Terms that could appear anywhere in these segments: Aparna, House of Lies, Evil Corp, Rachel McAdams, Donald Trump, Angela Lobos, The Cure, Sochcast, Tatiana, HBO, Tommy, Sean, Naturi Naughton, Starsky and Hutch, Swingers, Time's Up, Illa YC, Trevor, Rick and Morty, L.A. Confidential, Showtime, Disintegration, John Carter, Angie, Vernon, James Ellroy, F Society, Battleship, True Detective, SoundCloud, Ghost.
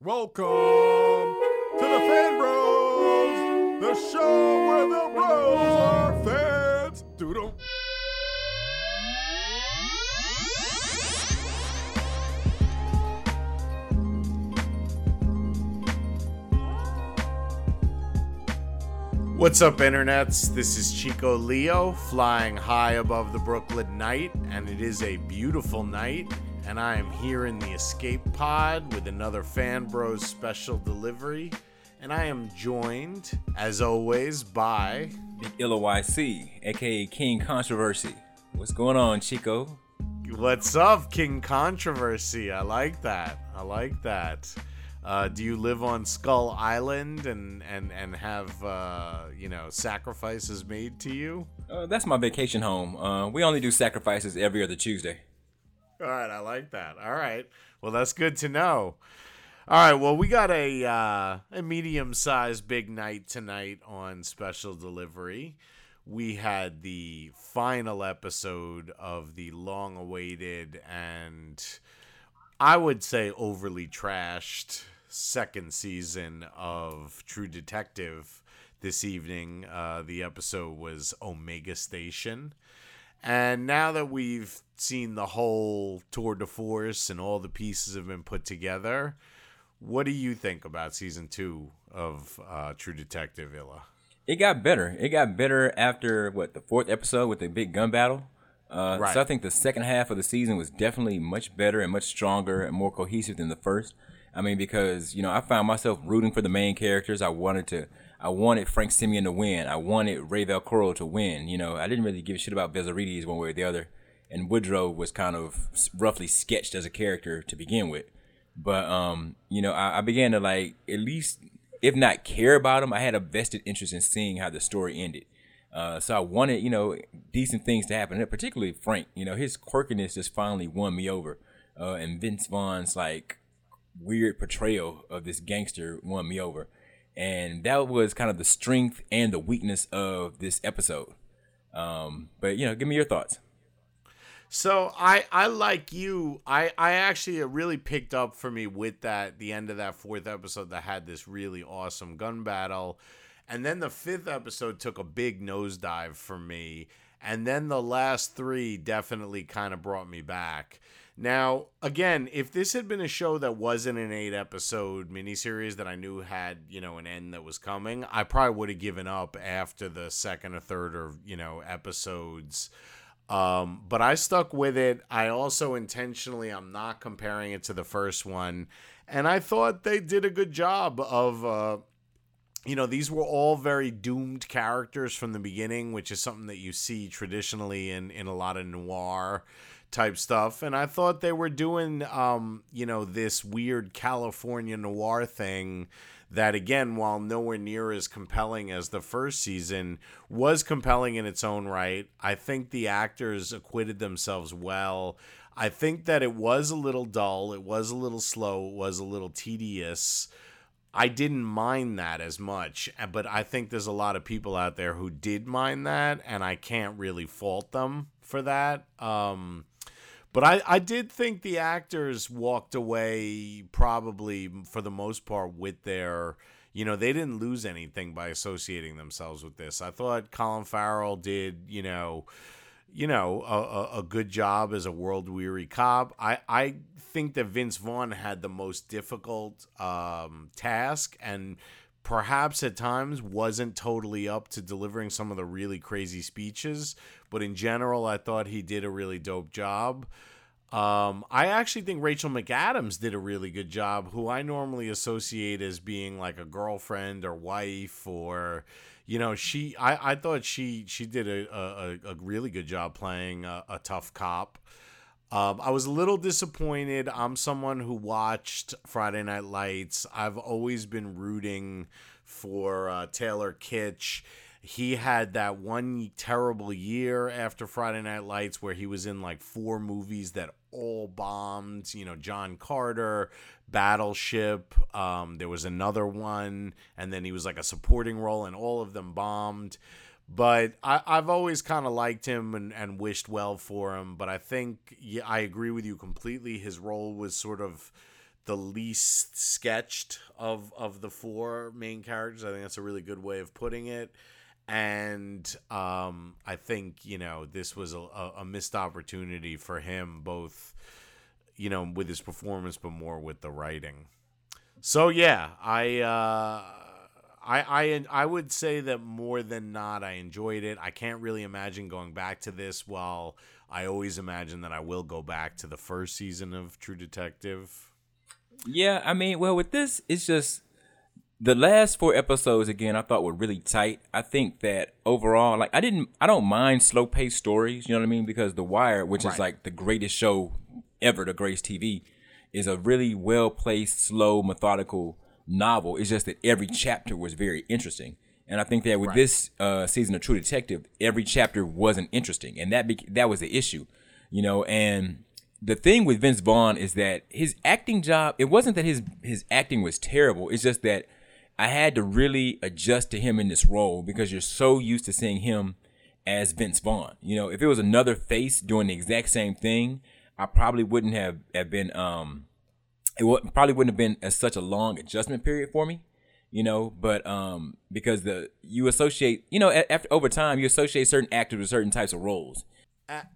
Welcome to the Fan Bros, the show where the bros are fans. Doodle. What's up, internets? This is Chico Leo, flying high above the Brooklyn night, and it is a beautiful night. And I am here in the Escape Pod with another Fan Bros special delivery. And I am joined, as always, by... the Illa YC, a.k.a. King Controversy. What's going on, Chico? What's up, King Controversy? I like that. Do you live on Skull Island and have, sacrifices made to you? That's my vacation home. We only do sacrifices every other Tuesday. All right, I like that. All right. Well, that's good to know. All right, well, we got a medium-sized big night tonight on Special Delivery. We had the final episode of the long-awaited and, I would say, overly trashed second season of True Detective this evening. The episode was Omega Station. And now that we've seen the whole tour de force and all the pieces have been put together, what do you think about season 2 of True Detective, Illa? It got better after, the fourth episode with the big gun battle? Right. So I think the second half of the season was definitely much better and much stronger and more cohesive than the first. I mean, because, I found myself rooting for the main characters. I wanted Frank Semyon to win. I wanted Ray Velcoro to win. I didn't really give a shit about Bezzerides one way or the other. And Woodrow was kind of roughly sketched as a character to begin with. But, I began to, at least, if not care about him, I had a vested interest in seeing how the story ended. So I wanted, decent things to happen. And particularly Frank, his quirkiness just finally won me over. And Vince Vaughn's, weird portrayal of this gangster won me over. And that was kind of the strength and the weakness of this episode. But give me your thoughts. So I like you. I actually, it really picked up for me with that, the end of that fourth episode that had this really awesome gun battle. And then the fifth episode took a big nosedive for me. And then the last three definitely kind of brought me back. Now, again, if this had been a show that wasn't an 8-episode miniseries that I knew had, an end that was coming, I probably would have given up after the second or third or, episodes. But I stuck with it. I also intentionally, I'm not comparing it to the first one. And I thought they did a good job of, these were all very doomed characters from the beginning, which is something that you see traditionally in a lot of noir type stuff. And I thought they were doing, this weird California noir thing that, again, while nowhere near as compelling as the first season, was compelling in its own right. I think the actors acquitted themselves well. I think that it was a little dull. It was a little slow. It was a little tedious. I didn't mind that as much, but I think there's a lot of people out there who did mind that, and I can't really fault them for that. But I did think the actors walked away probably for the most part with their, they didn't lose anything by associating themselves with this. I thought Colin Farrell did, a good job as a world-weary cop. I think that Vince Vaughn had the most difficult task and perhaps at times wasn't totally up to delivering some of the really crazy speeches, but in general, I thought he did a really dope job. I actually think Rachel McAdams did a really good job, who I normally associate as being like a girlfriend or wife or, I thought she did a really good job playing a tough cop. I was a little disappointed. I'm someone who watched Friday Night Lights. I've always been rooting for Taylor Kitsch. He had that one terrible year after Friday Night Lights where he was in 4 movies that all bombed. John Carter, Battleship, there was another one, and then he was a supporting role, and all of them bombed. But I've always kind of liked him and wished well for him. But I think I agree with you completely. His role was sort of the least sketched of the four main characters. I think that's a really good way of putting it. And I think, you know, this was a missed opportunity for him, both, you know, with his performance, but more with the writing. So, yeah, I would say that more than not, I enjoyed it. I can't really imagine going back to this, while I always imagine that I will go back to the first season of True Detective. Yeah, I mean, well, with this, it's just the last four episodes, again, I thought were really tight. I think that overall, like, I don't mind slow-paced stories, you know what I mean? Because The Wire, which is like the greatest show ever to grace TV, is a really well-placed, slow, methodical novel. It's just that every chapter was very interesting. And I think that with this season of True Detective, every chapter wasn't interesting. And that was the issue, you know, and the thing with Vince Vaughn is that his acting job, it wasn't that his acting was terrible. It's just that I had to really adjust to him in this role, because you're so used to seeing him as Vince Vaughn. You know, if it was another face doing the exact same thing, I probably wouldn't have been, probably wouldn't have been as such a long adjustment period for me, you know, but because you associate, you know, over time, you associate certain actors with certain types of roles.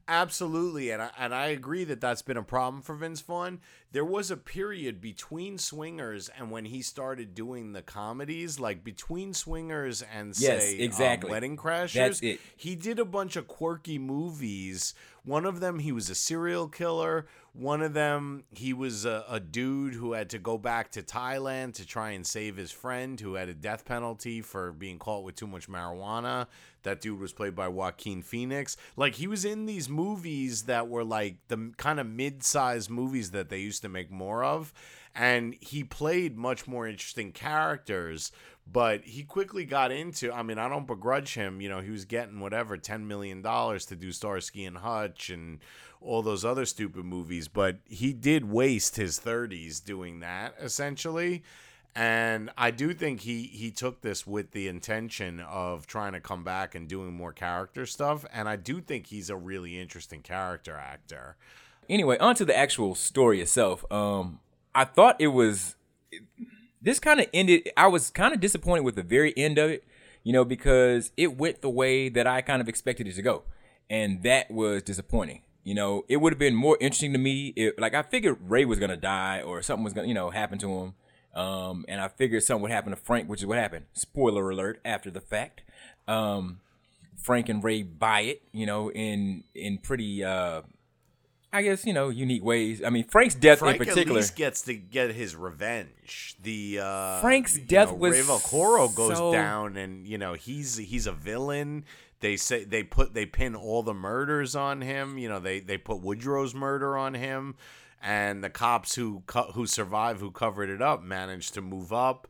Absolutely, and I agree that that's been a problem for Vince Vaughn. There was a period between Swingers and when he started doing the comedies, like between Swingers and, say, Wedding Crashers. That's it. He did a bunch of quirky movies. One of them, he was a serial killer. One of them, he was a dude who had to go back to Thailand to try and save his friend who had a death penalty for being caught with too much marijuana. That dude was played by Joaquin Phoenix. Like, he was in these movies that were like the kind of mid-sized movies that they used to make more of. And he played much more interesting characters, but he quickly got into, I mean, I don't begrudge him. You know, he was getting whatever, $10 million to do Starsky and Hutch and all those other stupid movies. But he did waste his 30s doing that, essentially. And I do think he took this with the intention of trying to come back and doing more character stuff. And I do think he's a really interesting character actor. Anyway, on to the actual story itself. I thought it was, this kind of ended, I was kind of disappointed with the very end of it, you know, because it went the way that I kind of expected it to go. And that was disappointing. You know, it would have been more interesting to me if, like, I figured Ray was going to die or something was going to, you know, happen to him. And I figured something would happen to Frank, which is what happened. Spoiler alert after the fact. Frank and Ray buy it, you know, in pretty, I guess, you know, unique ways. I mean, Frank's death in particular. Frank at least gets to get his revenge. Frank's death, you know, was Ray Velcoro goes down, and, you know, he's a villain. They say they pin all the murders on him. You know, they put Woodrow's murder on him, and the cops who survived, who covered it up, managed to move up.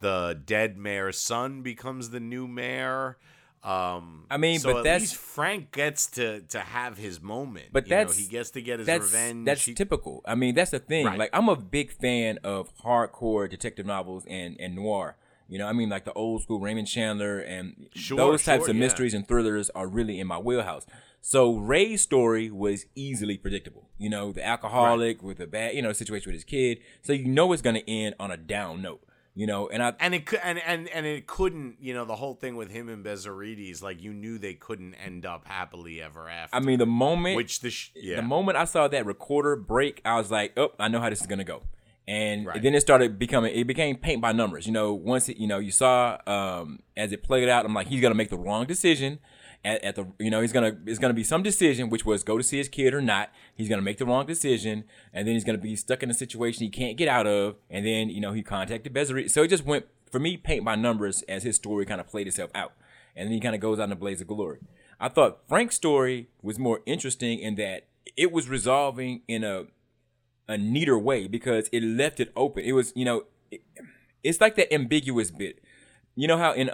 The dead mayor's son becomes the new mayor. I mean, so but at least Frank gets to have his moment. But he gets to get his revenge. That's typical. I mean, that's the thing. Right. Like, I'm a big fan of hardcore detective novels and noir. You know, I mean, like the old school Raymond Chandler and those types of mysteries and thrillers are really in my wheelhouse. So Ray's story was easily predictable. You know, the alcoholic with a bad, you know, situation with his kid. So you know it's going to end on a down note. You know, and it couldn't, you know, the whole thing with him and Bezzerides, like, you knew they couldn't end up happily ever after. I mean, the moment I saw that recorder break, I was like, oh, I know how this is gonna go. And then it became paint by numbers. You know, once it, you know, you saw as it played out, I'm like, he's gonna make the wrong decision. At the, you know, it's gonna be some decision, which was go to see his kid or not. He's gonna make the wrong decision, and then he's gonna be stuck in a situation he can't get out of. And then, you know, he contacted Bezzerides. So it just went, for me, paint by numbers as his story kind of played itself out, and then he kind of goes out in a blaze of glory. I thought Frank's story was more interesting in that it was resolving in a neater way, because it left it open. It was, you know, it's like that ambiguous bit. You know how in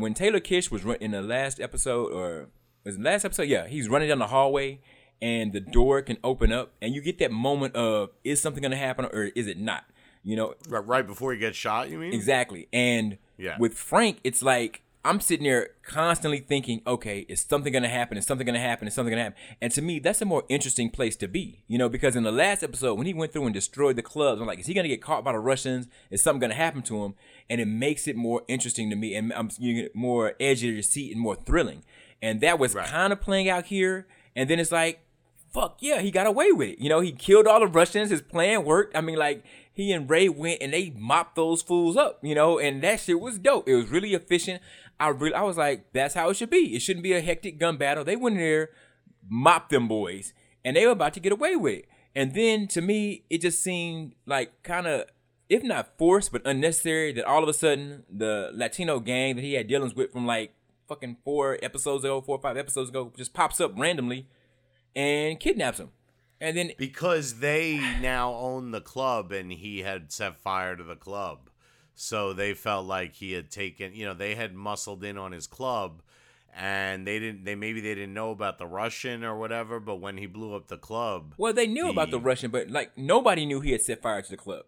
when Taylor Kitsch was in the last episode, or was the last episode? Yeah, he's running down the hallway and the door can open up, and you get that moment of, is something gonna happen or is it not? You know, right before he gets shot. You mean exactly? And with Frank, it's like I'm sitting there constantly thinking, okay, is something going to happen? Is something going to happen? Is something going to happen? And to me, that's a more interesting place to be, you know, because in the last episode, when he went through and destroyed the clubs, I'm like, is he going to get caught by the Russians? Is something going to happen to him? And it makes it more interesting to me, and I'm more edgy to see and more thrilling. And that was kind of playing out here. And then it's like, fuck yeah, he got away with it. You know, he killed all the Russians. His plan worked. I mean, like, he and Ray went and they mopped those fools up, you know, and that shit was dope. It was really efficient. I was like, that's how it should be. It shouldn't be a hectic gun battle. They went in there, mopped them boys, and they were about to get away with it. And then, to me, it just seemed like kind of, if not forced, but unnecessary, that all of a sudden the Latino gang that he had dealings with from like fucking 4 or 5 episodes ago just pops up randomly and kidnaps him. And then, because they now own the club and he had set fire to the club. So they felt like he had taken, you know, they had muscled in on his club, and they maybe didn't know about the Russian or whatever. But when he blew up the club, well, they knew about the Russian, but like nobody knew he had set fire to the club.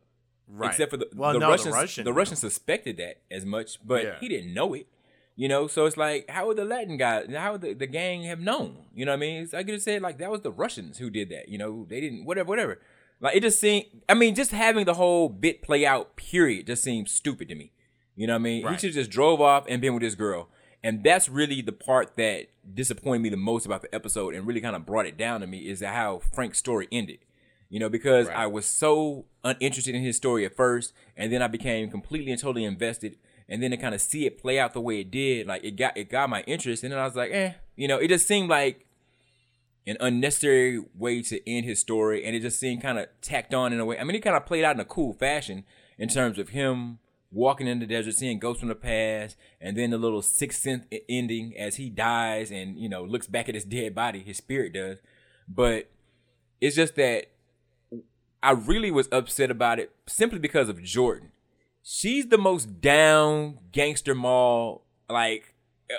Right. Except for the Russians. The Russians suspected that as much, but he didn't know it. You know, so it's like, how would the Latin guy, how would the gang have known? You know what I mean? I could have said, like, that was the Russians who did that. You know, they didn't, whatever. Like, it just seemed, I mean, just having the whole bit play out, period, just seemed stupid to me. You know what I mean? Right. He should have just drove off and been with this girl. And that's really the part that disappointed me the most about the episode and really kind of brought it down to me, is how Frank's story ended. You know, because I was so uninterested in his story at first, and then I became completely and totally invested. And then to kind of see it play out the way it did, like, it got my interest. And then I was like, you know, it just seemed like an unnecessary way to end his story. And it just seemed kind of tacked on in a way. I mean, it kind of played out in a cool fashion in terms of him walking in the desert, seeing ghosts from the past, and then the little sixth sense ending as he dies and, you know, looks back at his dead body, his spirit does. But it's just that I really was upset about it simply because of Jordan. She's the most down gangster mall, like,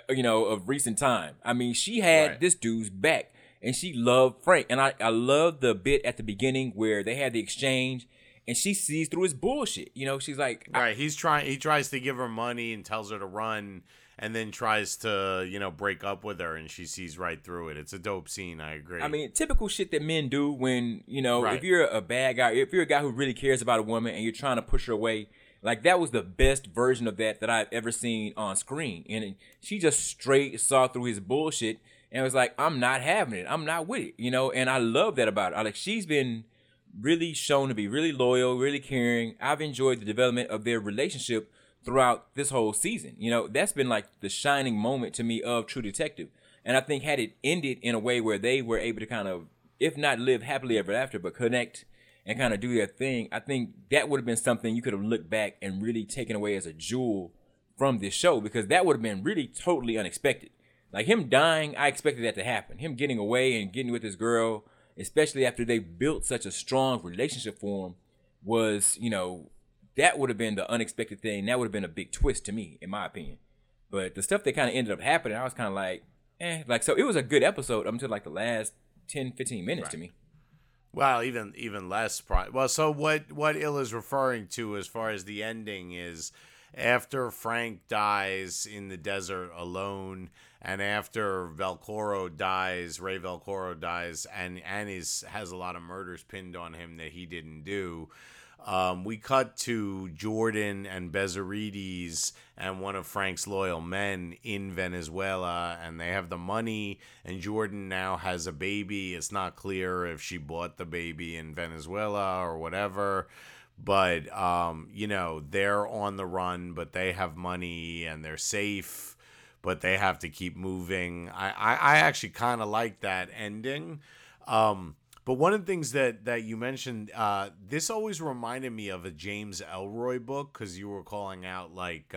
you know, of recent time. I mean, she had this dude's back, and she loved Frank. And I loved the bit at the beginning where they had the exchange, and she sees through his bullshit. You know, she's like, he tries to give her money and tells her to run, and then tries to, you know, break up with her, and she sees right through it. It's a dope scene, I agree. I mean, typical shit that men do when, you know, if you're a bad guy, if you're a guy who really cares about a woman and you're trying to push her away. Like, that was the best version of that I've ever seen on screen. And she just straight saw through his bullshit and was like, I'm not having it. I'm not with it, you know? And I love that about it. Like, she's been really shown to be really loyal, really caring. I've enjoyed the development of their relationship throughout this whole season. You know, that's been, like, the shining moment to me of True Detective. And I think had it ended in a way where they were able to kind of, if not live happily ever after, but connect and kind of do their thing, I think that would have been something you could have looked back and really taken away as a jewel from this show, because that would have been really totally unexpected. Like, him dying, I expected that to happen. Him getting away and getting with this girl, especially after they built such a strong relationship for him, was, you know, that would have been the unexpected thing. That would have been a big twist to me, in my opinion. But the stuff that kind of ended up happening, I was kind of like, Like, so it was a good episode up until, like, the last 10, 15 minutes to me. Well, even less. Well, so what Ill is referring to as far as the ending is after Frank dies in the desert alone, and after Ray Velcoro dies, and has a lot of murders pinned on him that he didn't do. We cut to Jordan and Bezzerides and one of Frank's loyal men in Venezuela, and they have the money, and Jordan now has a baby. It's not clear if she bought the baby in Venezuela or whatever, but, you know, they're on the run, but they have money and they're safe, but they have to keep moving. I actually kind of like that ending. But one of the things that you mentioned, this always reminded me of a James Ellroy book, because you were calling out, like,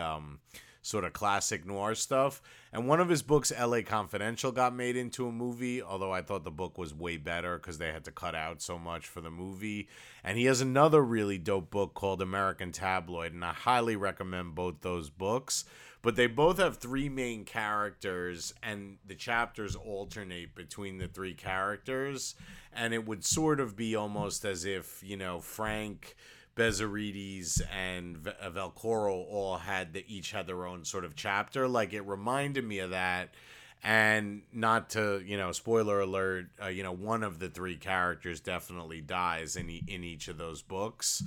sort of classic noir stuff. And one of his books, L.A. Confidential, got made into a movie, although I thought the book was way better because they had to cut out so much for the movie. And he has another really dope book called American Tabloid, and I highly recommend both those books. But they both have three main characters, and the chapters alternate between the three characters. And it would sort of be almost as if, you know, Frank, Bezzerides and Velcoro all had each had their own sort of chapter. Like, it reminded me of that. And not to, spoiler alert, one of the three characters definitely dies in each of those books.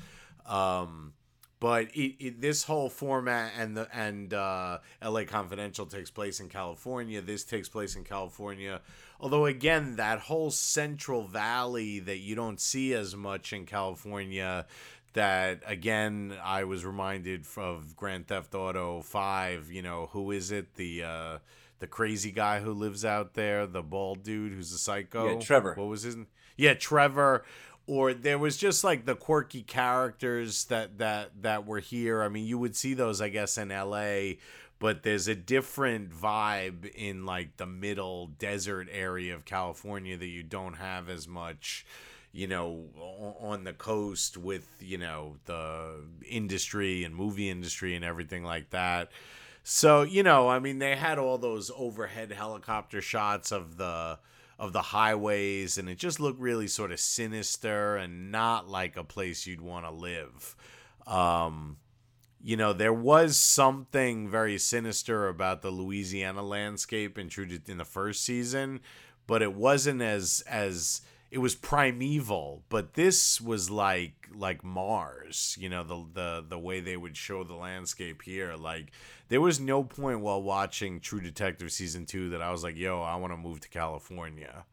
But this whole format and LA Confidential takes place in California. This takes place in California. Although, again, that whole Central Valley that you don't see as much in California, that, again, I was reminded of Grand Theft Auto 5. Who is it? The crazy guy who lives out there, the bald dude who's a psycho. Yeah, Trevor. What was his name? Yeah, Trevor. Or there was just like the quirky characters that were here. I mean, you would see those, I guess, in LA, but there's a different vibe in like the middle desert area of California that you don't have as much, on the coast with, the industry and movie industry and everything like that. So, I mean, they had all those overhead helicopter shots of the highways, and it just looked really sort of sinister and not like a place you'd want to live. There was something very sinister about the Louisiana landscape in the first season, but it wasn't as it was primeval. But this was like Mars, the way they would show the landscape here. Like, there was no point while watching True Detective Season 2 that I was like, yo, I want to move to California.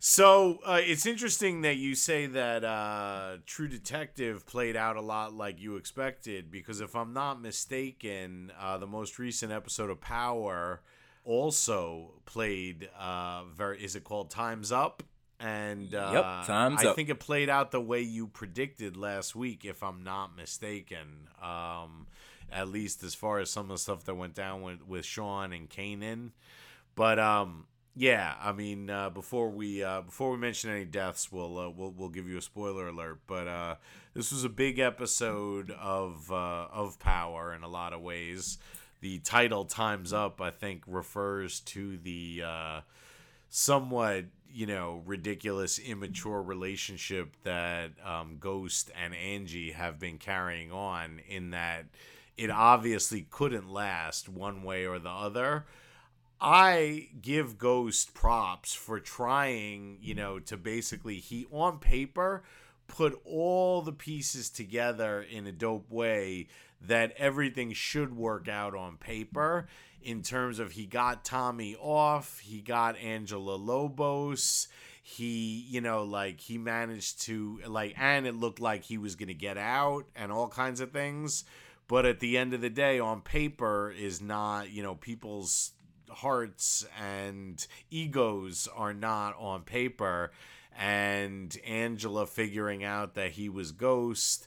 So it's interesting that you say that True Detective played out a lot like you expected, because if I'm not mistaken, the most recent episode of Power also played, is it called Time's Up? And yep, Time's Up. I think it played out the way you predicted last week, if I'm not mistaken. At least as far as some of the stuff that went down with Sean and Kanan. But before we mention any deaths, we'll give you a spoiler alert. But this was a big episode of Power in a lot of ways. The title "Time's Up" I think refers to the somewhat ridiculous, immature relationship that Ghost and Angie have been carrying on, in that it obviously couldn't last one way or the other. I give Ghost props for trying, to basically, he on paper put all the pieces together in a dope way that everything should work out on paper, in terms of he got Tommy off, he got Angela Lobos, he managed to, and it looked like he was going to get out and all kinds of things. But at the end of the day, on paper is not, people's hearts and egos are not on paper. And Angela figuring out that he was Ghost,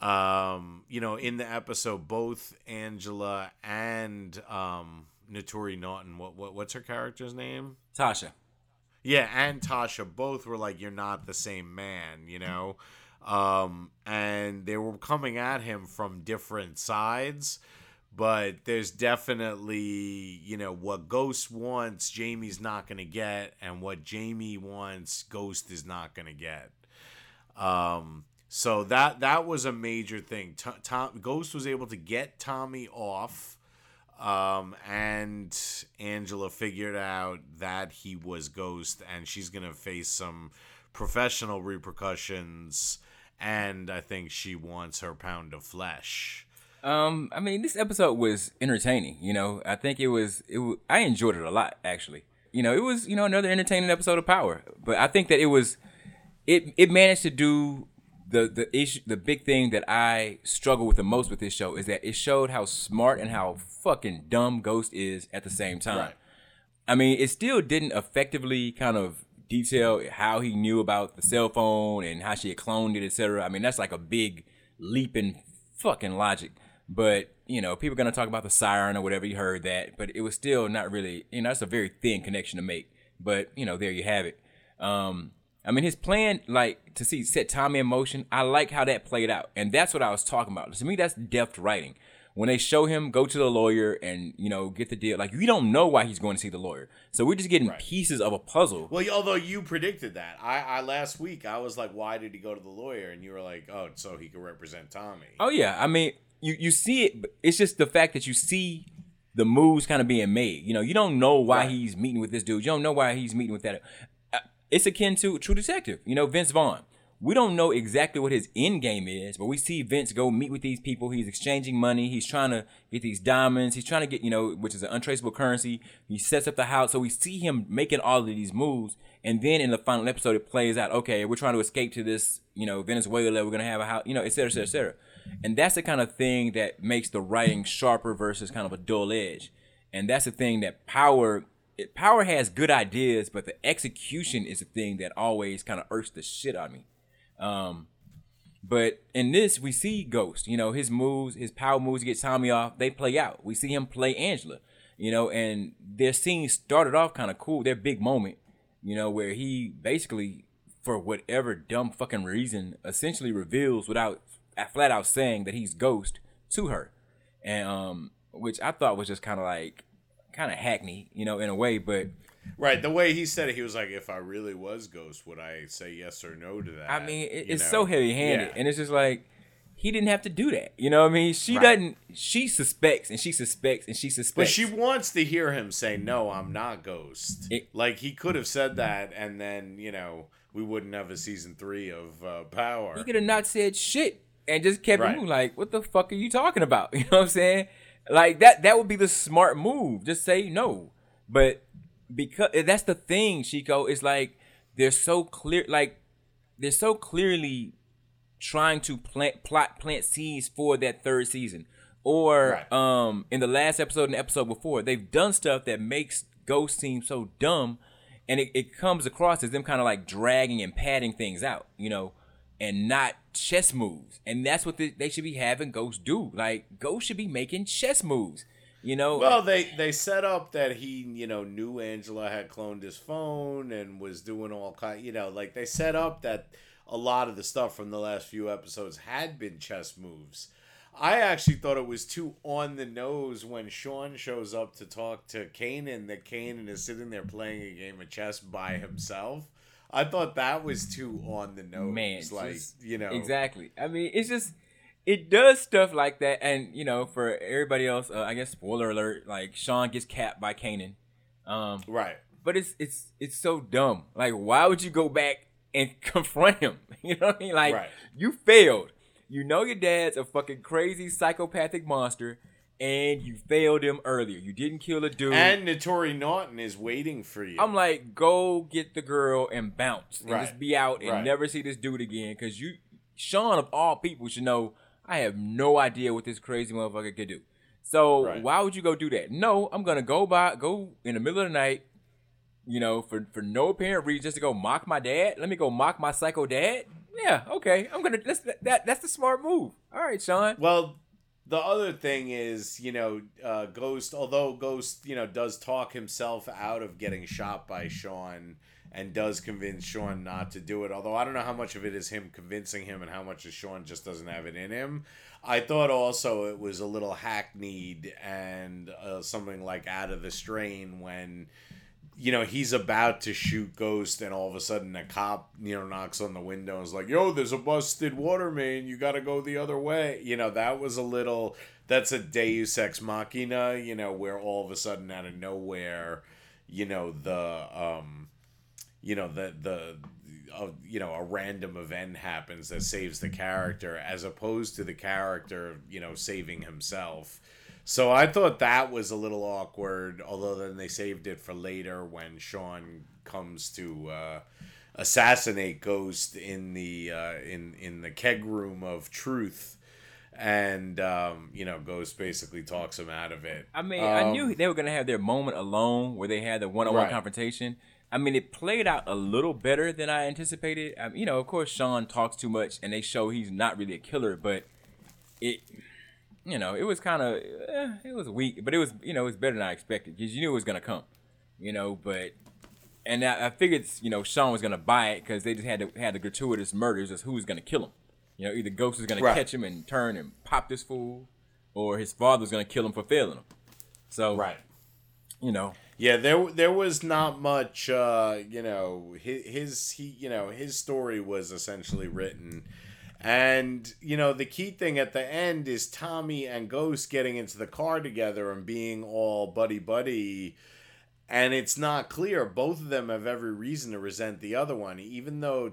in the episode, both Angela and Naturi Naughton, what's her character's name? Tasha. Yeah, and Tasha both were like, "You're not the same man," and they were coming at him from different sides. But there's definitely, what Ghost wants, Jamie's not going to get, and what Jamie wants, Ghost is not going to get. So that was a major thing. Ghost was able to get Tommy off, and Angela figured out that he was Ghost, and she's going to face some professional repercussions, and I think she wants her pound of flesh. I mean, this episode was entertaining, I think it was, I enjoyed it a lot, actually. It was, another entertaining episode of Power, but I think that it was, it managed to do the issue, the big thing that I struggle with the most with this show, is that it showed how smart and how fucking dumb Ghost is at the same time. Right. I mean, it still didn't effectively kind of detail how he knew about the cell phone and how she had cloned it, etc. I mean, that's like a big leap in fucking logic. But, people are going to talk about the siren or whatever, you heard that. But it was still not really, that's a very thin connection to make. But, there you have it. I mean, his plan, set Tommy in motion, I like how that played out. And that's what I was talking about. To me, that's deft writing. when they show him go to the lawyer and, you know, get the deal, like, we don't know why he's going to see the lawyer. So we're just getting pieces of a puzzle. Well, although you predicted that. I last week, I was like, why did he go to the lawyer? And you were like, oh, so he could represent Tommy. Oh, yeah. I mean, you see it. But it's just the fact that you see the moves kind of being made. You know, you don't know why he's meeting with this dude. You don't know why he's meeting with that. It's akin to True Detective. You know, Vince Vaughn. We don't know exactly what his end game is, but we see Vince go meet with these people. He's exchanging money. He's trying to get these diamonds. He's trying to get, you know, which is an untraceable currency. He sets up the house. So we see him making all of these moves. And then in the final episode, it plays out. Okay, we're trying to escape to this, you know, Venezuela. We're going to have a house, you know, et cetera, et cetera, et cetera. And that's the kind of thing that makes the writing sharper versus kind of a dull edge. And that's the thing that Power has good ideas, but the execution is the thing that always kind of irks the shit out of me. But in this, we see Ghost, you know, his moves, his power moves to get Tommy off, they play out. We see him play Angela, you know, and their scene started off kind of cool, their big moment, you know, where he basically, for whatever dumb fucking reason, essentially reveals without flat out saying that he's Ghost to her. And, which I thought was just kind of hackney, you know, in a way, but... Right, the way he said it, he was like, if I really was Ghost, would I say yes or no to that? I mean, it's so heavy-handed, and it's just like, he didn't have to do that. You know what I mean? She doesn't, she suspects, and she suspects, and she suspects. But she wants to hear him say, no, I'm not Ghost. Like, he could have said that, and then, you know, we wouldn't have a season 3 of Power. He could have not said shit, and just kept moving, like, what the fuck are you talking about? You know what I'm saying? Like, that would be the smart move. Just say no. But... because that's the thing, Chico, it's like they're so clearly trying to plant seeds for that third season, or in the last episode and the episode before, they've done stuff that makes Ghost seem so dumb, and it comes across as them kind of like dragging and padding things out, you know, and not chess moves. And that's what they should be having Ghost do. Like, Ghost should be making chess moves. You know, well, they set up that he, you know, knew Angela had cloned his phone and was doing all kind, you know, like they set up that a lot of the stuff from the last few episodes had been chess moves. I actually thought it was too on the nose when Sean shows up to talk to Kanan, that Kanan is sitting there playing a game of chess by himself. I thought that was too on the nose. Man, like, you know. Exactly. I mean, it's just... it does stuff like that, and, you know, for everybody else, I guess, spoiler alert, like, Sean gets capped by Kanan. Right. But it's so dumb. Like, why would you go back and confront him? You know what I mean? Like, you failed. You know your dad's a fucking crazy psychopathic monster, and you failed him earlier. You didn't kill a dude. And Naturi Naughton is waiting for you. I'm like, go get the girl and bounce. And just be out and never see this dude again, because you, Sean, of all people, should know... I have no idea what this crazy motherfucker could do. So why would you go do that? No, I'm going to go in the middle of the night, you know, for no apparent reason, just to go mock my dad. Let me go mock my psycho dad. Yeah, okay. I'm going to, that's the smart move. All right, Sean. Well, the other thing is, you know, Ghost, although Ghost, you know, does talk himself out of getting shot by Sean and does convince Sean not to do it. Although I don't know how much of it is him convincing him and how much is Sean just doesn't have it in him. I thought also it was a little hackneyed and something like out of the strain when, you know, he's about to shoot Ghost and all of a sudden a cop, you know, knocks on the window and is like, yo, there's a busted water main. You got to go the other way. You know, that was a little, that's a deus ex machina, you know, where all of a sudden out of nowhere, you know, a random event happens that saves the character as opposed to the character, you know, saving himself. So I thought that was a little awkward, although then they saved it for later when Sean comes to assassinate Ghost in the in the keg room of truth. And, you know, Ghost basically talks him out of it. I mean, I knew they were going to have their moment alone where they had the one-on-one confrontation. I mean, it played out a little better than I anticipated. I mean, you know, of course, Sean talks too much, and they show he's not really a killer, but it, you know, it was kind of, it was weak, but it was, you know, it was better than I expected because you knew it was going to come, you know, but, and I figured, you know, Sean was going to buy it because they just had the gratuitous murders as who's going to kill him. You know, either Ghost is going to catch him and turn and pop this fool, or his father's gonna kill him for failing him. So right, you know. Yeah, there was not much, you know, his story was essentially written. And, you know, the key thing at the end is Tommy and Ghost getting into the car together and being all buddy-buddy. And it's not clear. Both of them have every reason to resent the other one. Even though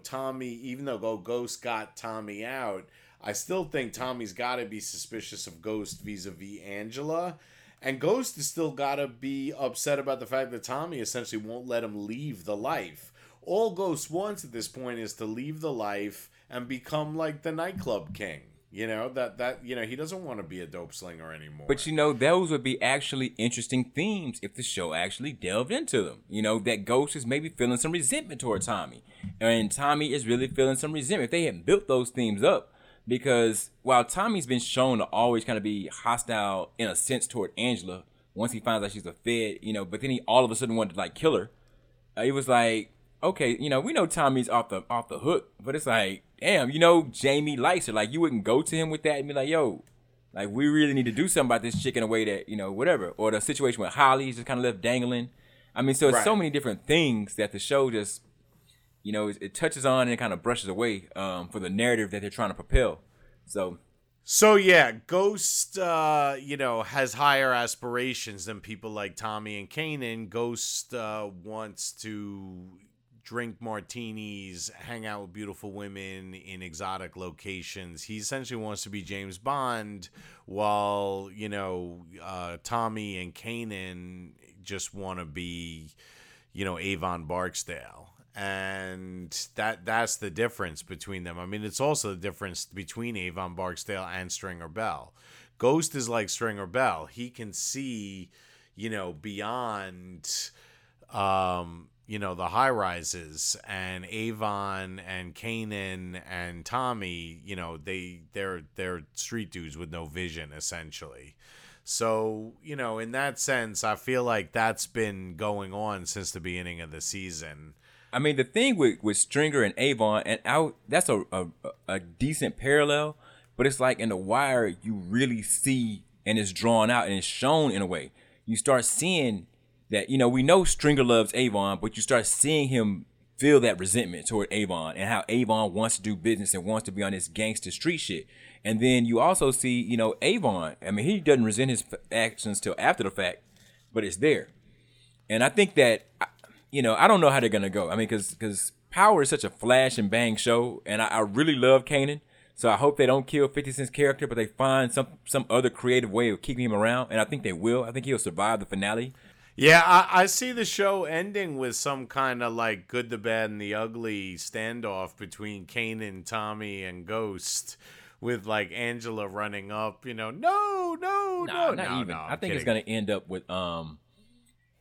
Ghost got Tommy out, I still think Tommy's got to be suspicious of Ghost vis-a-vis Angela. And Ghost has still got to be upset about the fact that Tommy essentially won't let him leave the life. All Ghost wants at this point is to leave the life and become like the nightclub king. You know, that you know, he doesn't want to be a dope slinger anymore. But, you know, those would be actually interesting themes if the show actually delved into them. You know, that Ghost is maybe feeling some resentment toward Tommy. And Tommy is really feeling some resentment. If they hadn't built those themes up. Because while Tommy's been shown to always kind of be hostile in a sense toward Angela, once he finds out she's a fed, you know, but then he all of a sudden wanted to like kill her. It was like, okay, you know, we know Tommy's off the hook, but it's like, damn, you know, Jamie likes her. Like, you wouldn't go to him with that and be like, yo, like we really need to do something about this chick in a way that, you know, whatever. Or the situation with Holly is just kind of left dangling. I mean, so it's so many different things that the show just, you know, it touches on and it kind of brushes away for the narrative that they're trying to propel. So yeah, Ghost, you know, has higher aspirations than people like Tommy and Kanan. Ghost wants to drink martinis, hang out with beautiful women in exotic locations. He essentially wants to be James Bond, while, you know, Tommy and Kanan just want to be, you know, Avon Barksdale. And that's the difference between them. I mean, it's also the difference between Avon Barksdale and Stringer Bell. Ghost is like Stringer Bell. He can see, you know, beyond, you know, the high rises. And Avon and Kanan and Tommy, you know, they're street dudes with no vision, essentially. So, you know, in that sense, I feel like that's been going on since the beginning of the season. I mean, the thing with Stringer and Avon, and that's a decent parallel, but it's like in The Wire, you really see, and it's drawn out and it's shown in a way. You start seeing that, you know, we know Stringer loves Avon, but you start seeing him feel that resentment toward Avon and how Avon wants to do business and wants to be on this gangster street shit. And then you also see, you know, Avon, I mean, he doesn't resent his actions till after the fact, but it's there. And I think that... You know, I don't know how they're going to go. I mean, because Power is such a flash and bang show, and I really love Kanan, so I hope they don't kill 50 Cent's character, but they find some other creative way of keeping him around, and I think they will. I think he'll survive the finale. Yeah, I see the show ending with some kind of, like, good, the bad, and the ugly standoff between Kanan, Tommy, and Ghost, with, like, Angela running up, you know, no. I think it's going to end up with...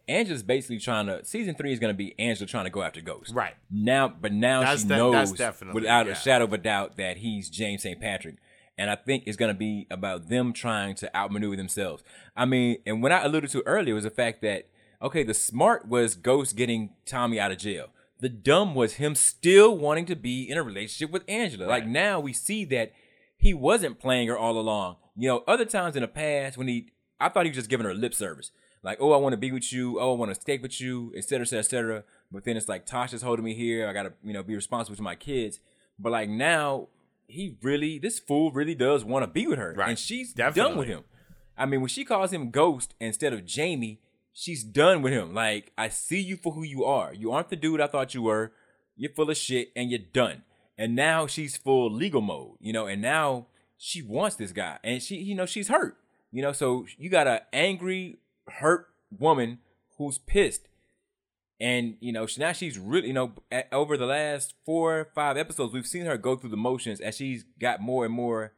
Angela's basically trying to... Season 3 is going to be Angela trying to go after Ghost. Right. But now that's she knows without a shadow of a doubt that he's James St. Patrick. And I think it's going to be about them trying to outmaneuver themselves. I mean, and what I alluded to earlier was the fact that, okay, the smart was Ghost getting Tommy out of jail. The dumb was him still wanting to be in a relationship with Angela. Right. Like, now we see that he wasn't playing her all along. You know, other times in the past when I thought he was just giving her lip service. Like, oh, I want to be with you. Oh, I want to stay with you, et cetera, et cetera, et cetera. But then it's like, Tasha's holding me here. I got to, you know, be responsible to my kids. But, like, now this fool really does want to be with her. Right. And she's done with him. I mean, when she calls him Ghost instead of Jamie, she's done with him. Like, I see you for who you are. You aren't the dude I thought you were. You're full of shit and you're done. And now she's full legal mode, you know, and now she wants this guy. And she, you know, she's hurt, you know, so you got an angry, hurt woman who's pissed, and you know now she's really, you know, over the last 4 or 5 episodes we've seen her go through the motions as she's got more and more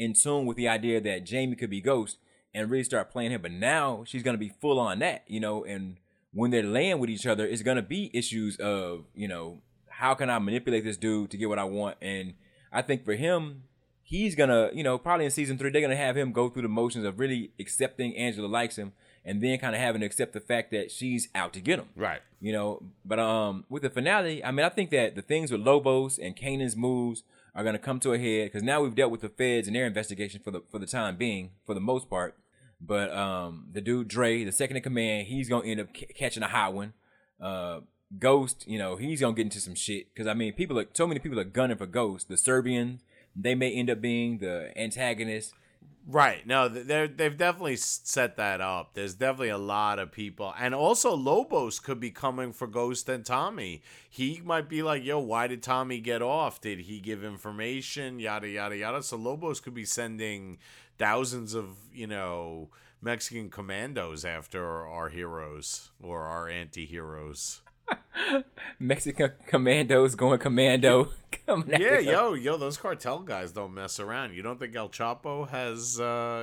in tune with the idea that Jamie could be Ghost and really start playing him. But now she's going to be full on that, you know, and when they're laying with each other, it's going to be issues of, you know, how can I manipulate this dude to get what I want? And I think for him, he's going to, you know, probably in season 3 they're going to have him go through the motions of really accepting Angela likes him, and then kind of having to accept the fact that she's out to get him. Right. You know, but with the finale, I mean, I think that the things with Lobos and Kanan's moves are going to come to a head, because now we've dealt with the feds and their investigation for the time being, for the most part. But the dude Dre, the second in command, he's going to end up catching a hot one. Ghost, you know, he's going to get into some shit, because I mean, so many people are gunning for Ghost. The Serbians, they may end up being the antagonist. Right. No, they've definitely set that up. There's definitely a lot of people. And also Lobos could be coming for Ghost and Tommy. He might be like, yo, why did Tommy get off? Did he give information? Yada, yada, yada. So Lobos could be sending thousands of, you know, Mexican commandos after our heroes or our anti-heroes. Mexican commandos going commando. Yeah, yo, those cartel guys don't mess around. You don't think El Chapo has,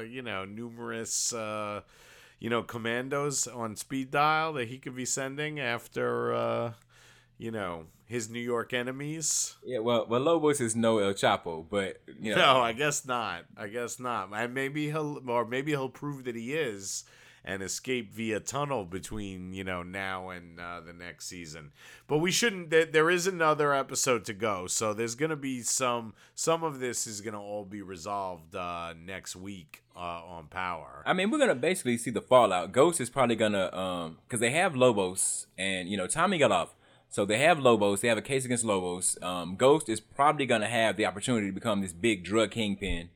you know, numerous, you know, commandos on speed dial that he could be sending after, you know, his New York enemies? Yeah, well, Lobos is no El Chapo, but, you know. No, I guess not. And maybe he'll prove that he is, and escape via tunnel between, you know, now and the next season. But we shouldn't. There is another episode to go, so there's gonna be some of this is gonna all be resolved next week on Power. I mean, we're gonna basically see the fallout. Ghost is probably gonna because they have Lobos, and you know Tommy got off, so they have Lobos. They have a case against Lobos. Ghost is probably gonna have the opportunity to become this big drug kingpin.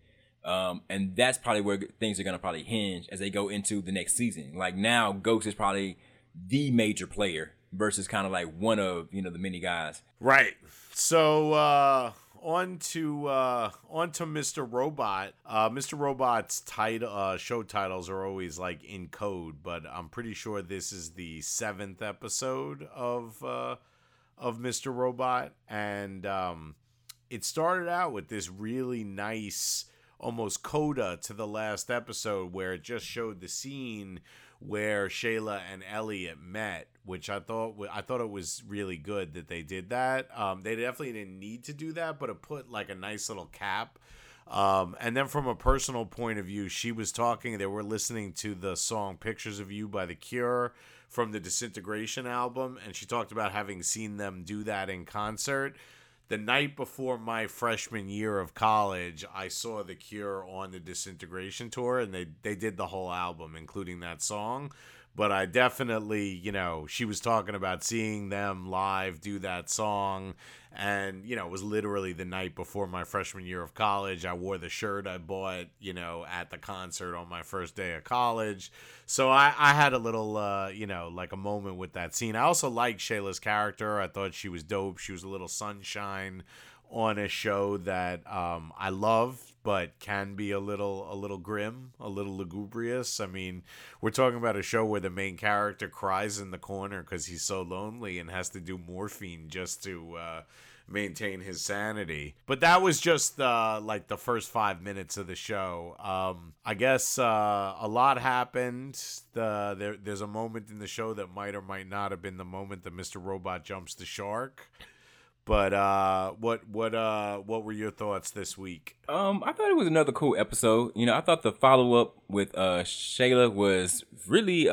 And that's probably where things are going to probably hinge as they go into the next season. Like now Ghost is probably the major player versus kind of like one of, you know, the many guys. Right. So, on to Mr. Robot. Mr. Robot's title, show titles are always like in code, but I'm pretty sure this is the 7th episode of Mr. Robot. And, it started out with this really nice, almost coda to the last episode where it just showed the scene where Shayla and Elliot met, which I thought it was really good that they did that. They definitely didn't need to do that, but it put like a nice little cap. And then from a personal point of view, she was talking, they were listening to the song Pictures of You by The Cure from the Disintegration album. And she talked about having seen them do that in concert. The night before my freshman year of college, I saw The Cure on the Disintegration tour, and they did the whole album, including that song. But I definitely, you know, she was talking about seeing them live do that song. And, you know, it was literally the night before my freshman year of college. I wore the shirt I bought, you know, at the concert on my first day of college. So I had a little, you know, like a moment with that scene. I also liked Shayla's character. I thought she was dope. She was a little sunshine on a show that I love, but can be a little grim, a little lugubrious. I mean, we're talking about a show where the main character cries in the corner because he's so lonely and has to do morphine just to maintain his sanity. But that was just like the first 5 minutes of the show. I guess a lot happened. There's a moment in the show that might or might not have been the moment that Mr. Robot jumps the shark. But what were your thoughts this week? I thought it was another cool episode. You know, I thought the follow up with Shayla was really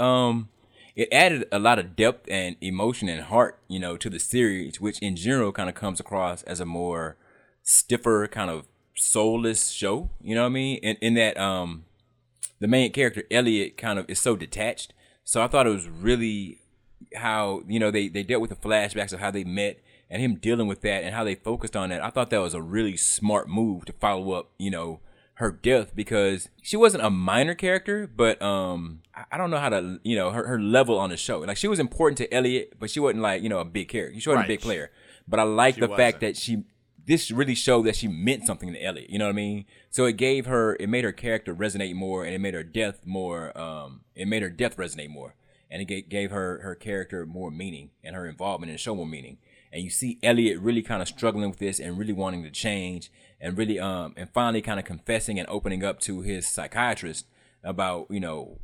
it added a lot of depth and emotion and heart, you know, to the series, which in general kind of comes across as a more stiffer kind of soulless show. You know what I mean? In that the main character Elliot kind of is so detached. So I thought it was really how, you know, they dealt with the flashbacks of how they met. And him dealing with that and how they focused on that, I thought that was a really smart move to follow up, you know, her death, because she wasn't a minor character, but I don't know how to, you know, her level on the show. Like, she was important to Elliot, but she wasn't like, you know, a big character. She wasn't right. A big player. But I like the fact that this really showed that she meant something to Elliot. You know what I mean? So it made her character resonate more, and it made her death more, resonate more. And it gave her character more meaning, and her involvement in the show more meaning. And you see Elliot really kind of struggling with this and really wanting to change and really and finally kind of confessing and opening up to his psychiatrist about, you know,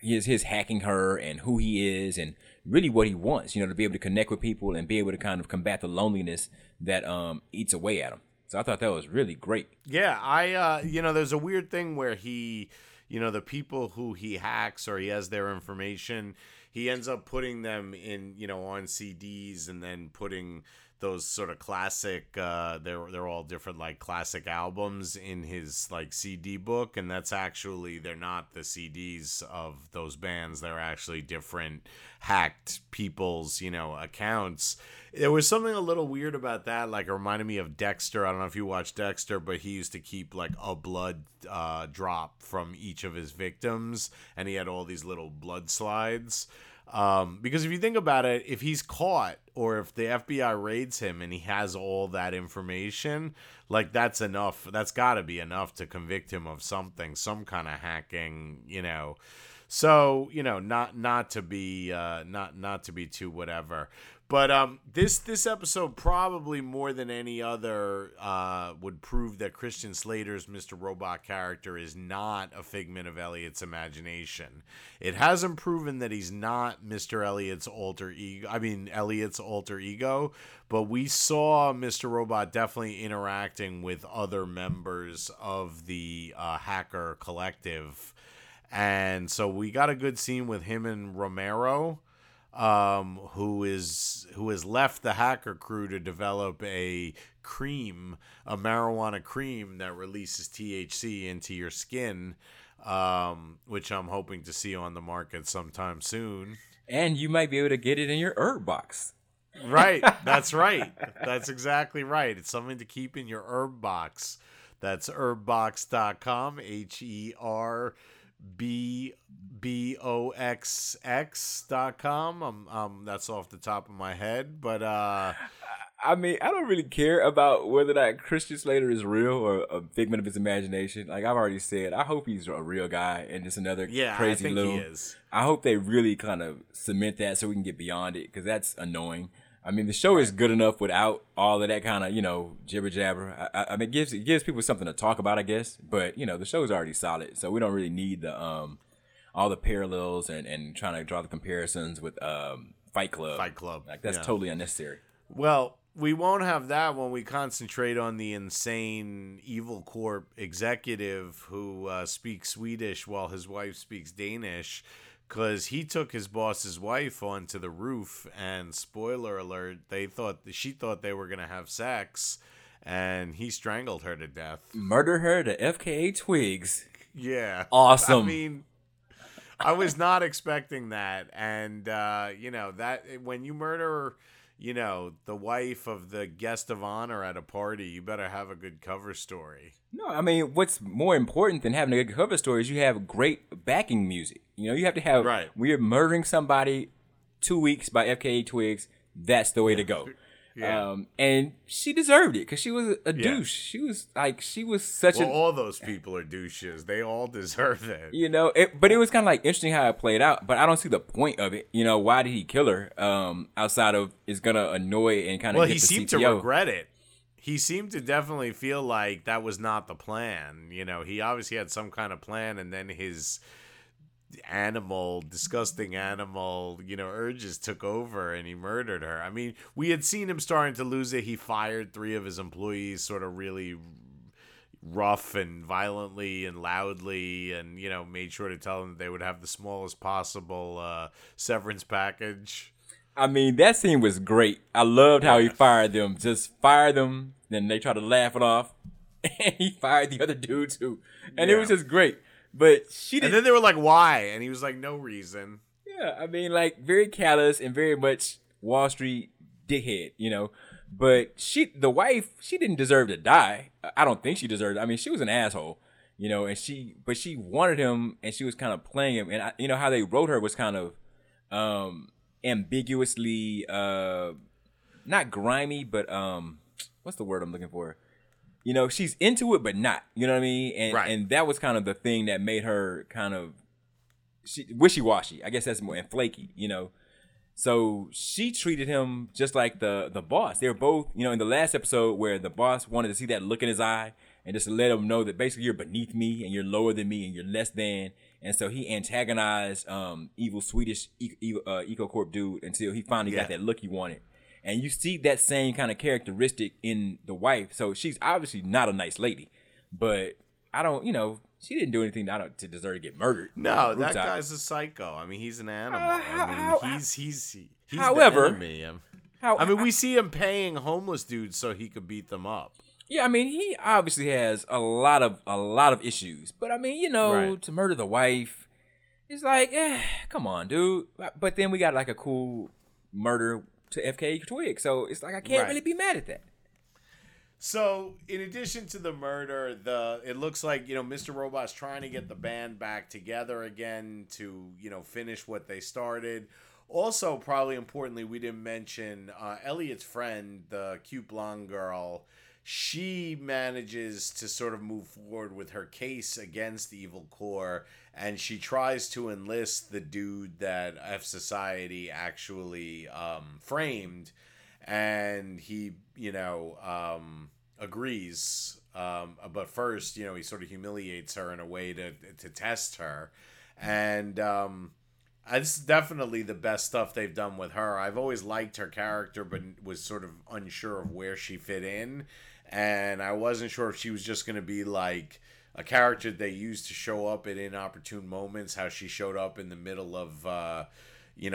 his hacking her and who he is and really what he wants, you know, to be able to connect with people and be able to kind of combat the loneliness that eats away at him. So I thought that was really great. Yeah, I you know, there's a weird thing where he, you know, the people who he hacks or he has their information, he ends up putting them in, you know, on CDs and then putting those sort of classic, they're all different, like classic albums in his like CD book. And that's actually, they're not the CDs of those bands. They're actually different hacked people's, you know, accounts. There was something a little weird about that. Like it reminded me of Dexter. I don't know if you watch Dexter, but he used to keep like a blood drop from each of his victims. And he had all these little blood slides. Because if you think about it, if he's caught or if the FBI raids him and he has all that information, like that's enough. That's got to be enough to convict him of something, some kind of hacking, you know. So, you know, not to be too whatever. But this episode probably more than any other would prove that Christian Slater's Mr. Robot character is not a figment of Elliot's imagination. It hasn't proven that he's not Mr. Elliot's alter ego, but we saw Mr. Robot definitely interacting with other members of the hacker collective. And so we got a good scene with him and Romero, who has left the hacker crew to develop a marijuana cream that releases THC into your skin, which I'm hoping to see on the market sometime soon. And you might be able to get it in your herb box. Right. That's right. That's exactly right. It's something to keep in your herb box. That's herbbox.com, HERBOXX.com. That's off the top of my head, but I mean, I don't really care about whether that Christian Slater is real or a figment of his imagination. Like I've already said, I hope he's a real guy and just another crazy loon. He is. I hope they really kind of cement that so we can get beyond it, because that's annoying. I mean, the show is good enough without all of that kind of, you know, jibber jabber. I mean, it gives people something to talk about, I guess. But, you know, the show is already solid, so we don't really need the all the parallels and trying to draw the comparisons with Fight Club. Like, that's totally unnecessary. Well, we won't have that when we concentrate on the insane evil corp executive who speaks Swedish while his wife speaks Danish. Because he took his boss's wife onto the roof, and spoiler alert, she thought they were going to have sex, and he strangled her to death. Murder her to FKA twigs. Yeah. Awesome. I mean, I was not expecting that. And, you know, that when you murder, you know, the wife of the guest of honor at a party, you better have a good cover story. No, I mean, what's more important than having a good cover story is you have great backing music. You know, you have to have, right. When you're murdering somebody, 2 weeks by FKA Twigs, that's the way to go. Yeah. And she deserved it because she was a douche. She was such a... Well, all those people are douches. They all deserve it. You know, but it was kind of like interesting how it played out, but I don't see the point of it. You know, why did he kill her outside of it's going to annoy and kind of get the CTO. Well, he seemed to regret it. He seemed to definitely feel like that was not the plan. You know, he obviously had some kind of plan, and then his disgusting animal, you know, urges took over and he murdered her. I mean, we had seen him starting to lose it. He fired 3 of his employees sort of really rough and violently and loudly, and, you know, made sure to tell them that they would have the smallest possible severance package. I mean, that scene was great. I loved how he fired them. Just fired them, then they tried to laugh it off, and he fired the other dude too. And it was just great. But she didn't. And then they were like, "Why?" And he was like, "No reason." Yeah, I mean, like very callous and very much Wall Street dickhead, you know. But the wife didn't deserve to die. I don't think she deserved it. I mean, she was an asshole, you know. And she wanted him, and she was kind of playing him. And I, you know, how they wrote her was kind of, ambiguously, not grimy, but what's the word I'm looking for? You know, she's into it, but not, you know what I mean? And right. And that was kind of the thing that made her kind of wishy-washy. I guess that's more, and flaky, you know? So she treated him just like the boss. They were both, you know, in the last episode where the boss wanted to see that look in his eye and just to let him know that basically you're beneath me and you're lower than me and you're less than. And so he antagonized evil Swedish EcoCorp dude until he finally got that look he wanted. And you see that same kind of characteristic in the wife. So she's obviously not a nice lady, but I don't, you know, She didn't do anything to deserve to get murdered. No, that guy's a psycho. I mean, he's an animal. He's the enemy. We see him paying homeless dudes so he could beat them up. Yeah, I mean, he obviously has a lot of issues. But I mean, to murder the wife, it's like, come on, dude. But then we got like a cool murder to FKA twigs, so it's like I can't really be mad at that. So, in addition to the murder, it looks like, Mr. Robot's trying to get the band back together again to, finish what they started. Also, probably importantly, we didn't mention Elliot's friend, the cute blonde girl. She manages to sort of move forward with her case against the evil core, and she tries to enlist the dude that F Society actually framed, and he, agrees. But first, he sort of humiliates her in a way to test her. And it's definitely the best stuff they've done with her. I've always liked her character, but was sort of unsure of where she fit in. And I wasn't sure if she was just going to be like a character they used to show up at inopportune moments, how she showed up in the middle of...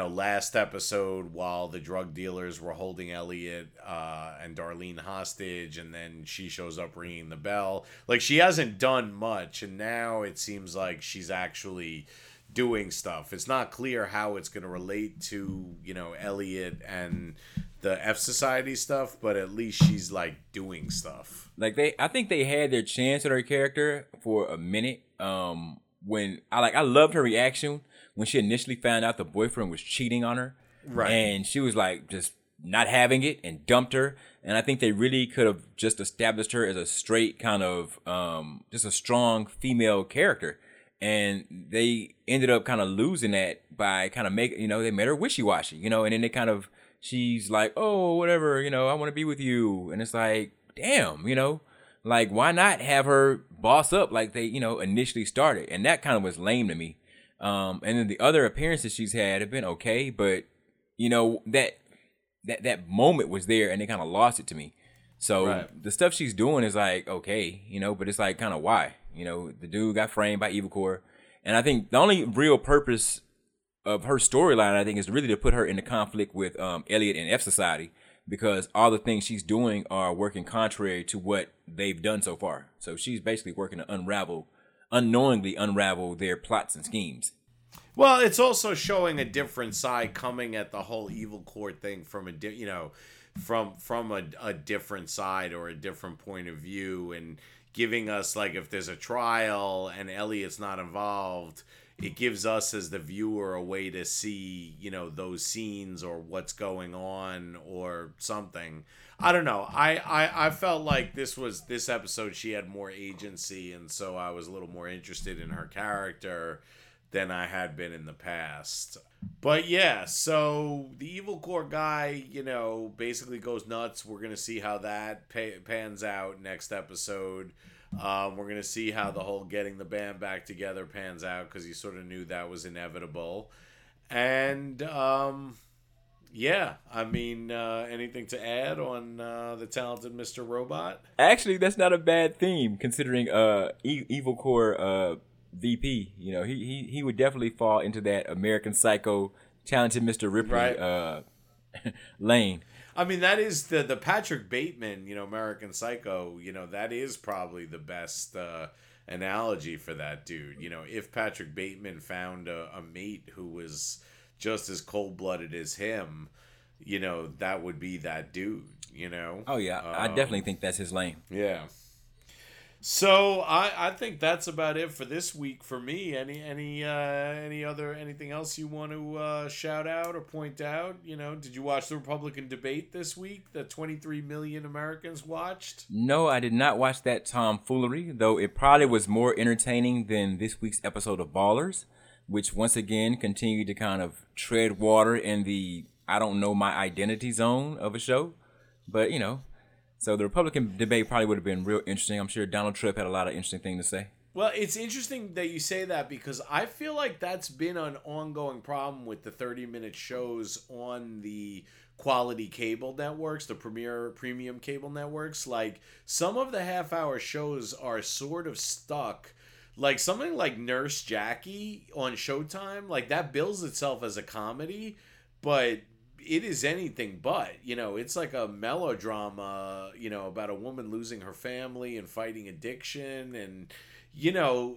last episode while the drug dealers were holding Elliot and Darlene hostage, and then she shows up ringing the bell. Like, she hasn't done much, and now it seems like she's actually doing stuff. It's not clear how it's going to relate to, Elliot and the F Society stuff, but at least she's, like, doing stuff. Like, I think they had their chance at her character for a minute. When I loved her reaction when she initially found out the boyfriend was cheating on her. Right. And she was like just not having it and dumped her. And I think they really could have just established her as a straight kind of, just a strong female character. And they ended up kind of losing that by kind of they made her wishy-washy, and then they kind of, she's like, oh, whatever, I want to be with you. And it's like, damn, like, why not have her boss up like they, initially started? And that kind of was lame to me. And then the other appearances she's had have been okay, but that moment was there and they kind of lost it to me. So The stuff she's doing is like, okay, but it's like kind of why, the dude got framed by Evil Corps. And I think the only real purpose of her storyline, I think, is really to put her into conflict with, Elliot and F Society, because all the things she's doing are working contrary to what they've done so far. So she's basically working to unknowingly unravel their plots and schemes. Well, it's also showing a different side coming at the whole evil core thing from a different side or a different point of view, and giving us, like, if there's a trial and Elliot's not involved, it gives us as the viewer a way to see, those scenes or what's going on or something. I don't know. I felt like this episode she had more agency, and so I was a little more interested in her character than I had been in the past. But yeah, so the Evil Core guy, basically goes nuts. We're going to see how that pans out next episode. We're going to see how the whole getting the band back together pans out, because you sort of knew that was inevitable. And, anything to add on the talented Mr. Robot? Actually, that's not a bad theme, considering Evil Corps VP. He would definitely fall into that American Psycho, talented Mr. Ripley lane. I mean, that is the Patrick Bateman, American Psycho, that is probably the best analogy for that dude. If Patrick Bateman found a mate who was just as cold-blooded as him, that would be that dude, Oh, yeah. I definitely think that's his lane. Yeah. So I think that's about it for this week for me. Anything else you want to shout out or point out? Did you watch the Republican debate this week that 23 million Americans watched? No, I did not watch that tomfoolery, though it probably was more entertaining than this week's episode of Ballers, which once again continued to kind of tread water in the I don't know my identity zone of a show. But so the Republican debate probably would have been real interesting. I'm sure Donald Trump had a lot of interesting things to say. Well, it's interesting that you say that, because I feel like that's been an ongoing problem with the 30-minute shows on the quality cable networks, the premium cable networks. Like, some of the half-hour shows are sort of stuck. Like, something like Nurse Jackie on Showtime, like, that bills itself as a comedy, but it is anything but. You know, it's like a melodrama, you know, about a woman losing her family and fighting addiction. And, you know,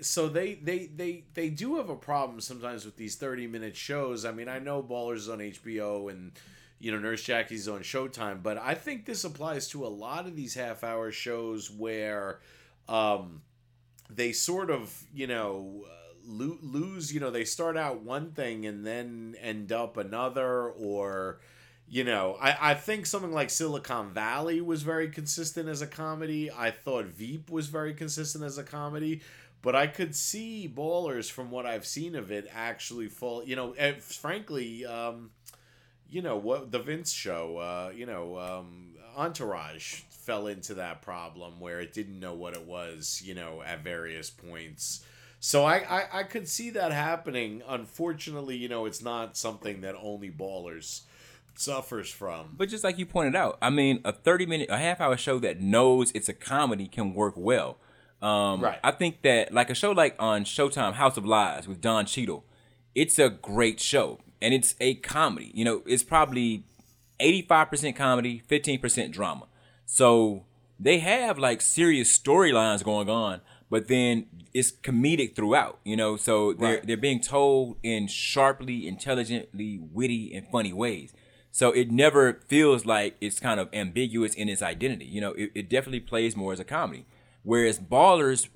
so they do have a problem sometimes with these 30-minute shows. I mean, I know Ballers is on HBO and, you know, Nurse Jackie's on Showtime, but I think this applies to a lot of these half-hour shows where... they sort of, you know, lose, you know, they start out one thing and then end up another, or, you know, I think something like Silicon Valley was very consistent as a comedy. I thought Veep was very consistent as a comedy, but I could see Ballers, from what I've seen of it, actually fall, you know, and frankly, you know, what the Vince show, you know, Entourage fell into that problem where it didn't know what it was, you know, at various points. So I could see that happening. Unfortunately, you know, it's not something that only Ballers suffers from. But just like you pointed out, I mean, a half-hour show that knows it's a comedy can work well. Right. I think that, like, a show like on Showtime, House of Lies with Don Cheadle, it's a great show. And it's a comedy. You know, it's probably 85% comedy, 15% drama. So they have, like, serious storylines going on, but then it's comedic throughout, you know. So they're being told in sharply, intelligently, witty, and funny ways. So it never feels like it's kind of ambiguous in its identity. You know, it definitely plays more as a comedy. Whereas Ballers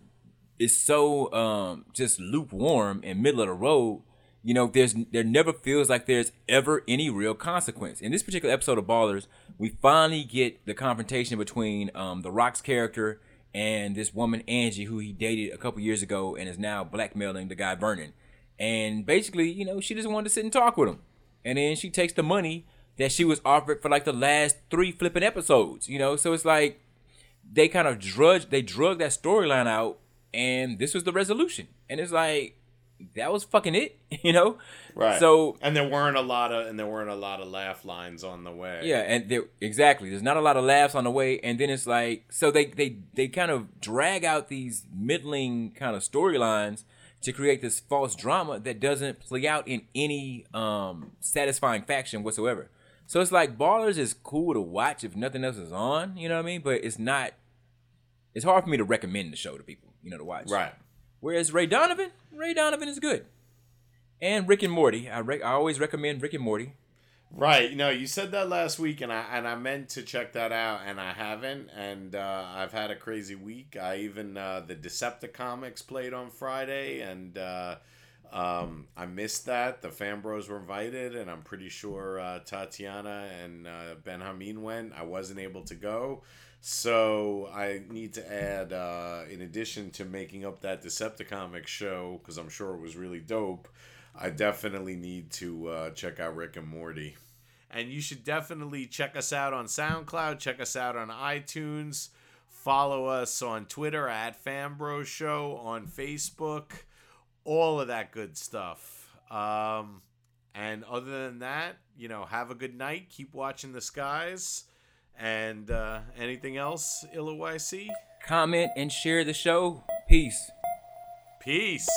is so just lukewarm and middle of the road. You know, there never feels like there's ever any real consequence. In this particular episode of Ballers, we finally get the confrontation between The Rock's character and this woman, Angie, who he dated a couple years ago and is now blackmailing the guy, Vernon. And basically, you know, she just wanted to sit and talk with him. And then she takes the money that she was offered for, like, the last 3 flipping episodes, you know. So it's like they kind of drug that storyline out, and this was the resolution. And it's like, that was fucking it, you know? Right. So, and there weren't a lot of laugh lines on the way. Yeah, and exactly. There's not a lot of laughs on the way, and then it's like, so they kind of drag out these middling kind of storylines to create this false drama that doesn't play out in any satisfying fashion whatsoever. So it's like Ballers is cool to watch if nothing else is on, you know what I mean? But it's not, it's hard for me to recommend the show to people, you know, to watch. Right. Whereas Ray Donovan is good. And Rick and Morty. I always recommend Rick and Morty. Right. No, you said that last week, and I meant to check that out, and I haven't. And I've had a crazy week. I even, the Decepticomics played on Friday, and I missed that. The Fan Bros were invited, and I'm pretty sure Tatiana and Ben Hameen went. I wasn't able to go. So I need to add, in addition to making up that Decepticonic show, because I'm sure it was really dope, I definitely need to check out Rick and Morty. And you should definitely check us out on SoundCloud, check us out on iTunes, follow us on Twitter @FanBroShow, on Facebook, all of that good stuff. And other than that, you know, have a good night, keep watching the skies. And anything else, Illa YC? Comment and share the show. Peace. Peace.